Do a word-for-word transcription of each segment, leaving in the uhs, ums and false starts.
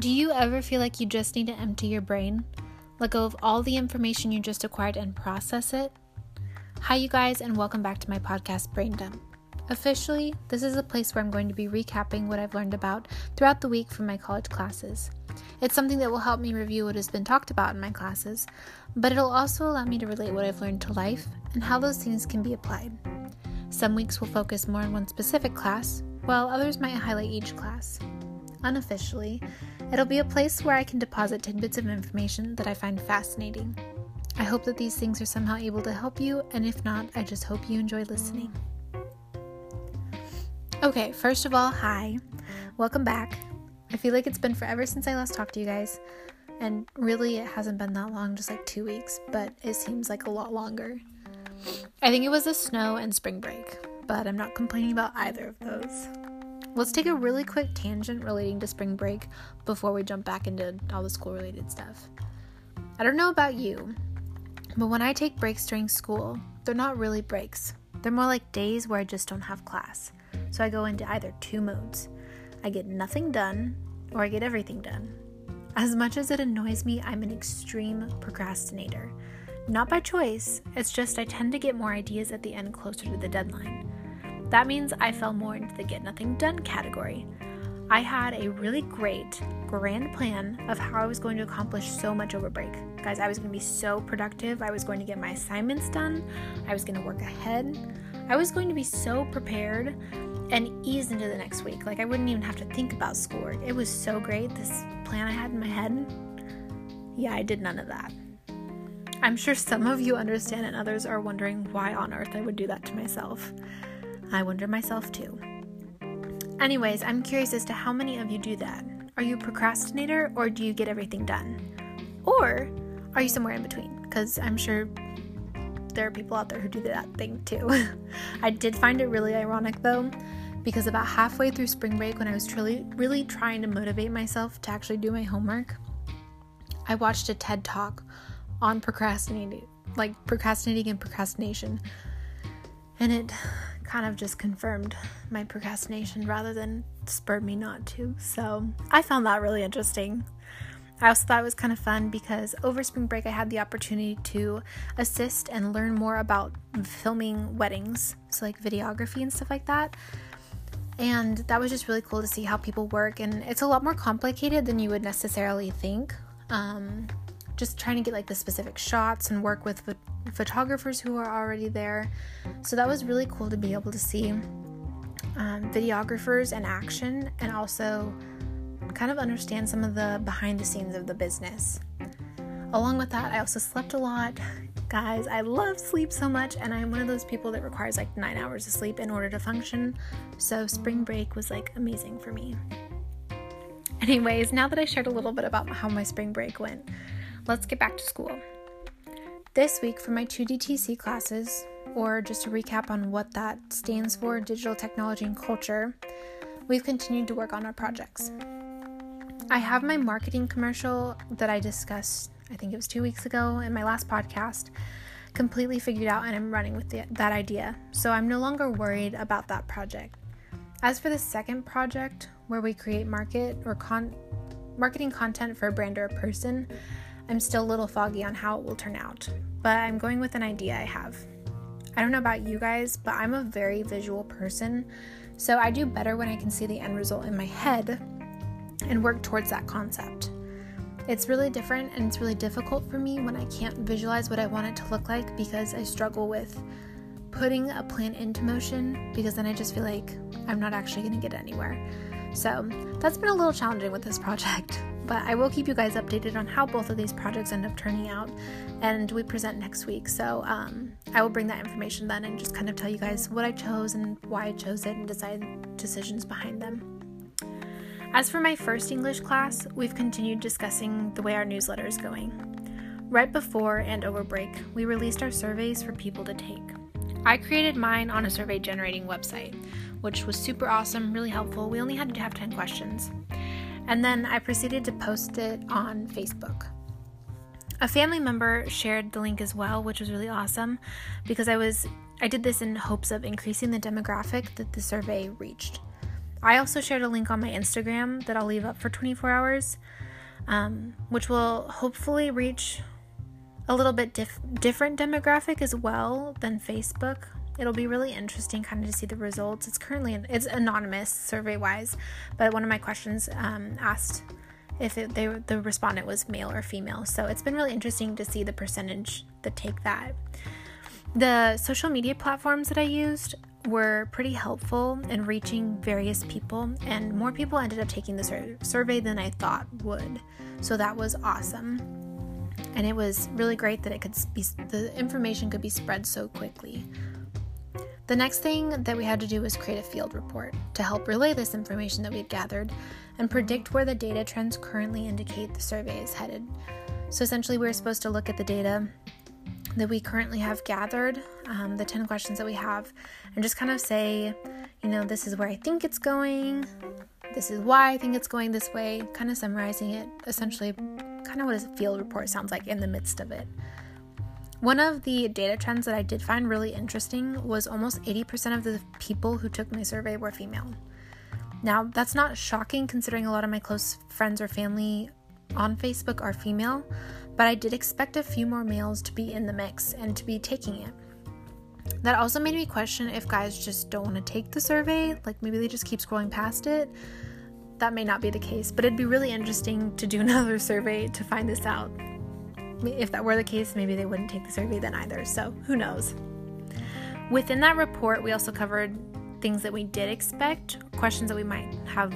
Do you ever feel like you just need to empty your brain? Let go of all the information you just acquired and process it? Hi you guys, and welcome back to my podcast, Brain Dump. Officially, this is a place where I'm going to be recapping what I've learned about throughout the week from my college classes. It's something that will help me review what has been talked about in my classes, but it'll also allow me to relate what I've learned to life and how those things can be applied. Some weeks will focus more on one specific class, while others might highlight each class. Unofficially, it'll be a place where I can deposit tidbits of information that I find fascinating. I hope that these things are somehow able to help you, and if not, I just hope you enjoy listening. Okay, first of all, hi. Welcome back. I feel like it's been forever since I last talked to you guys, and really it hasn't been that long, just like two weeks, but it seems like a lot longer. I think it was the snow and spring break, but I'm not complaining about either of those. Let's take a really quick tangent relating to spring break before we jump back into all the school-related stuff. I don't know about you, but when I take breaks during school, they're not really breaks. They're more like days where I just don't have class. So I go into either two modes. I get nothing done, or I get everything done. As much as it annoys me, I'm an extreme procrastinator. Not by choice, it's just I tend to get more ideas at the end closer to the deadline. That means I fell more into the get nothing done category. I had a really great, grand plan of how I was going to accomplish so much over break. Guys, I was going to be so productive. I was going to get my assignments done. I was going to work ahead. I was going to be so prepared and ease into the next week. Like, I wouldn't even have to think about schoolwork. It was so great, this plan I had in my head. Yeah, I did none of that. I'm sure some of you understand and others are wondering why on earth I would do that to myself. I wonder myself too. Anyways, I'm curious as to how many of you do that. Are you a procrastinator, or do you get everything done? Or are you somewhere in between? Because I'm sure there are people out there who do that thing too. I did find it really ironic though, because about halfway through spring break, when I was truly, really trying to motivate myself to actually do my homework, I watched a TED Talk on procrastinating, like procrastinating and procrastination. And it kind of just confirmed my procrastination rather than spurred me not to. So I found that really interesting. I also thought it was kind of fun because over spring break, I had the opportunity to assist and learn more about filming weddings, so like videography and stuff like that. And that was just really cool to see how people work. And it's a lot more complicated than you would necessarily think. Um, just trying to get like the specific shots and work with ph- photographers who are already there. So that was really cool to be able to see um, videographers in action, and also kind of understand some of the behind the scenes of the business. Along with that, I also slept a lot. Guys, I love sleep so much, and I'm one of those people that requires like nine hours of sleep in order to function, so spring break was like amazing for me. Anyways, now that I shared a little bit about how my spring break went, let's get back to school. This week for my two D T C classes, or just a recap on what that stands for, Digital Technology and Culture, we've continued to work on our projects. I have my marketing commercial that I discussed, I think it was two weeks ago in my last podcast, completely figured out, and I'm running with the, that idea. So I'm no longer worried about that project. As for the second project, where we create market or con- marketing content for a brand or a person, I'm still a little foggy on how it will turn out, but I'm going with an idea I have. I don't know about you guys, but I'm a very visual person, so I do better when I can see the end result in my head and work towards that concept. It's really different, and it's really difficult for me when I can't visualize what I want it to look like, because I struggle with putting a plan into motion, because then I just feel like I'm not actually going to get anywhere. So that's been a little challenging with this project, but I will keep you guys updated on how both of these projects end up turning out, and we present next week. So um, I will bring that information then and just kind of tell you guys what I chose and why I chose it and decide decisions behind them. As for my first English class, we've continued discussing the way our newsletter is going. Right before and over break, we released our surveys for people to take. I created mine on a survey generating website, which was super awesome, really helpful. We only had to have ten questions. And then I proceeded to post it on Facebook. A family member shared the link as well, which was really awesome, because I was I did this in hopes of increasing the demographic that the survey reached. I also shared a link on my Instagram that I'll leave up for twenty-four hours, um, which will hopefully reach a little bit dif- different demographic as well than Facebook. It'll be really interesting kind of to see the results. It's currently, it's anonymous survey-wise, but one of my questions um, asked if it, they, the respondent was male or female. So it's been really interesting to see the percentage that take that. The social media platforms that I used were pretty helpful in reaching various people, and more people ended up taking the sur- survey than I thought would. So that was awesome. And it was really great that it could be, the information could be spread so quickly. The next thing that we had to do was create a field report to help relay this information that we had gathered and predict where the data trends currently indicate the survey is headed. So essentially we were supposed to look at the data that we currently have gathered, um, the ten questions that we have, and just kind of say, you know, this is where I think it's going, this is why I think it's going this way, kind of summarizing it, essentially kind of what a field report sounds like in the midst of it. One of the data trends that I did find really interesting was almost eighty percent of the people who took my survey were female. Now, that's not shocking considering a lot of my close friends or family on Facebook are female, but I did expect a few more males to be in the mix and to be taking it. That also made me question if guys just don't want to take the survey, like maybe they just keep scrolling past it. That may not be the case, but it'd be really interesting to do another survey to find this out. If that were the case, maybe they wouldn't take the survey then either, so who knows. Within that report, we also covered things that we did expect, questions that we might have,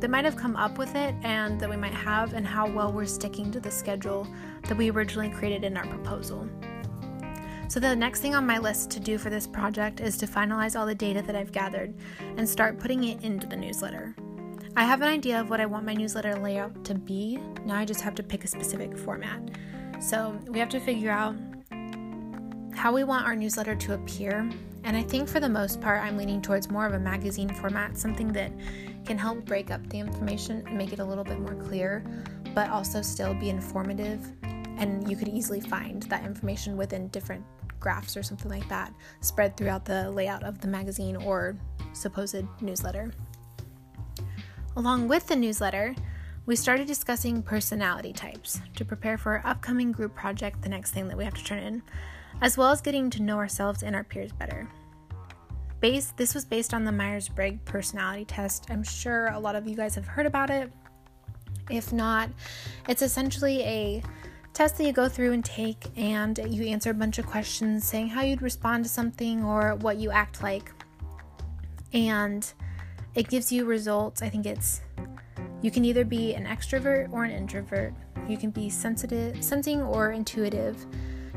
that might have come up with it, and that we might have, and how well we're sticking to the schedule that we originally created in our proposal. So the next thing on my list to do for this project is to finalize all the data that I've gathered and start putting it into the newsletter. I have an idea of what I want my newsletter layout to be. Now I just have to pick a specific format. So we have to figure out how we want our newsletter to appear. And I think for the most part, I'm leaning towards more of a magazine format, something that can help break up the information and make it a little bit more clear, but also still be informative. And you could easily find that information within different graphs or something like that, spread throughout the layout of the magazine or supposed newsletter. Along with the newsletter, we started discussing personality types to prepare for our upcoming group project, the next thing that we have to turn in, as well as getting to know ourselves and our peers better. Based, this was based on the Myers-Briggs personality test. I'm sure a lot of you guys have heard about it. If not, it's essentially a test that you go through and take, and you answer a bunch of questions saying how you'd respond to something or what you act like. And it gives you results. I think it's You can either be an extrovert or an introvert. You can be sensitive, sensing or intuitive.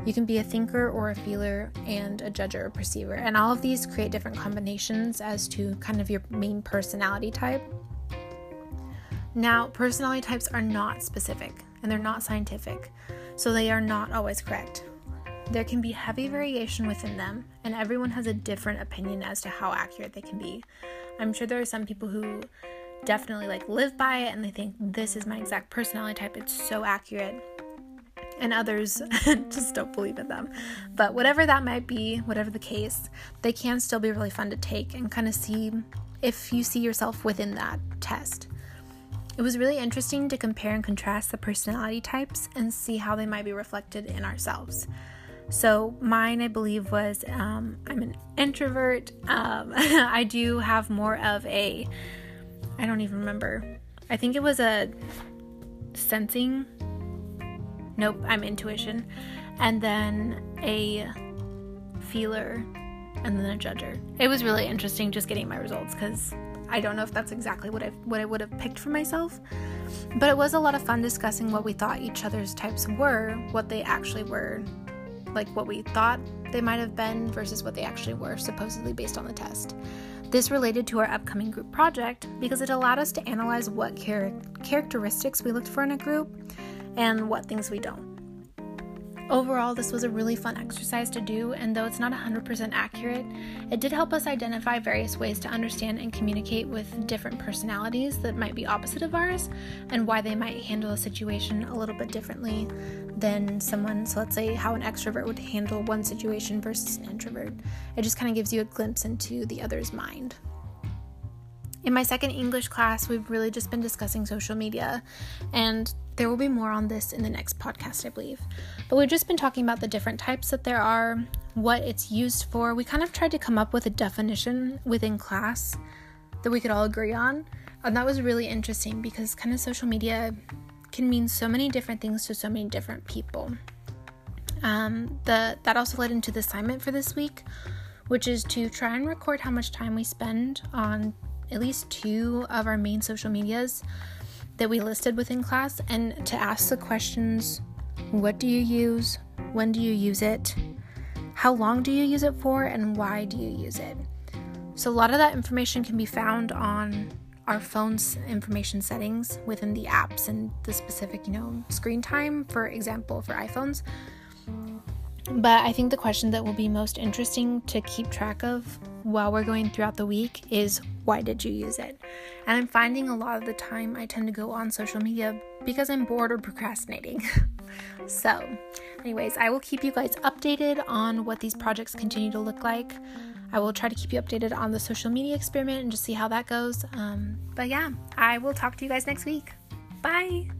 You can be a thinker or a feeler, and a judger or perceiver. And all of these create different combinations as to kind of your main personality type. Now, personality types are not specific and they're not scientific, so they are not always correct. There can be heavy variation within them, and everyone has a different opinion as to how accurate they can be. I'm sure there are some people who definitely like live by it and they think this is my exact personality type, it's so accurate, and others just don't believe in them. But whatever that might be, whatever the case, they can still be really fun to take and kind of see if you see yourself within that test. It was really interesting to compare and contrast the personality types and see how they might be reflected in ourselves. So mine, I believe, was um, I'm an introvert. um, I do have more of a I don't even remember. I think it was a sensing. Nope, I'm intuition. And then a feeler, and then a judger. It was really interesting just getting my results, because I don't know if that's exactly what I what I would have picked for myself. But it was a lot of fun discussing what we thought each other's types were, what they actually were, like what we thought they might have been versus what they actually were, supposedly based on the test. This related to our upcoming group project because it allowed us to analyze what char- characteristics we looked for in a group and what things we don't. Overall, this was a really fun exercise to do, and though it's not one hundred percent accurate, it did help us identify various ways to understand and communicate with different personalities that might be opposite of ours, and why they might handle a situation a little bit differently than someone, so let's say how an extrovert would handle one situation versus an introvert. It just kind of gives you a glimpse into the other's mind. In my second English class, we've really just been discussing social media, and there will be more on this in the next podcast, I believe. But we've just been talking about the different types that there are, what it's used for. We kind of tried to come up with a definition within class that we could all agree on, and that was really interesting because kind of social media can mean so many different things to so many different people. Um, the, that also led into the assignment for this week, which is to try and record how much time we spend on at least two of our main social medias that we listed within class, and to ask the questions, what do you use, when do you use it, how long do you use it for, and why do you use it? So a lot of that information can be found on our phone's information settings within the apps and the specific, you know, screen time, for example, for iPhones. But I think the question that will be most interesting to keep track of while we're going throughout the week is, why did you use it? And I'm finding a lot of the time I tend to go on social media because I'm bored or procrastinating. So, anyways, I will keep you guys updated on what these projects continue to look like. I will try to keep you updated on the social media experiment and just see how that goes. Um, but yeah, I will talk to you guys next week. Bye!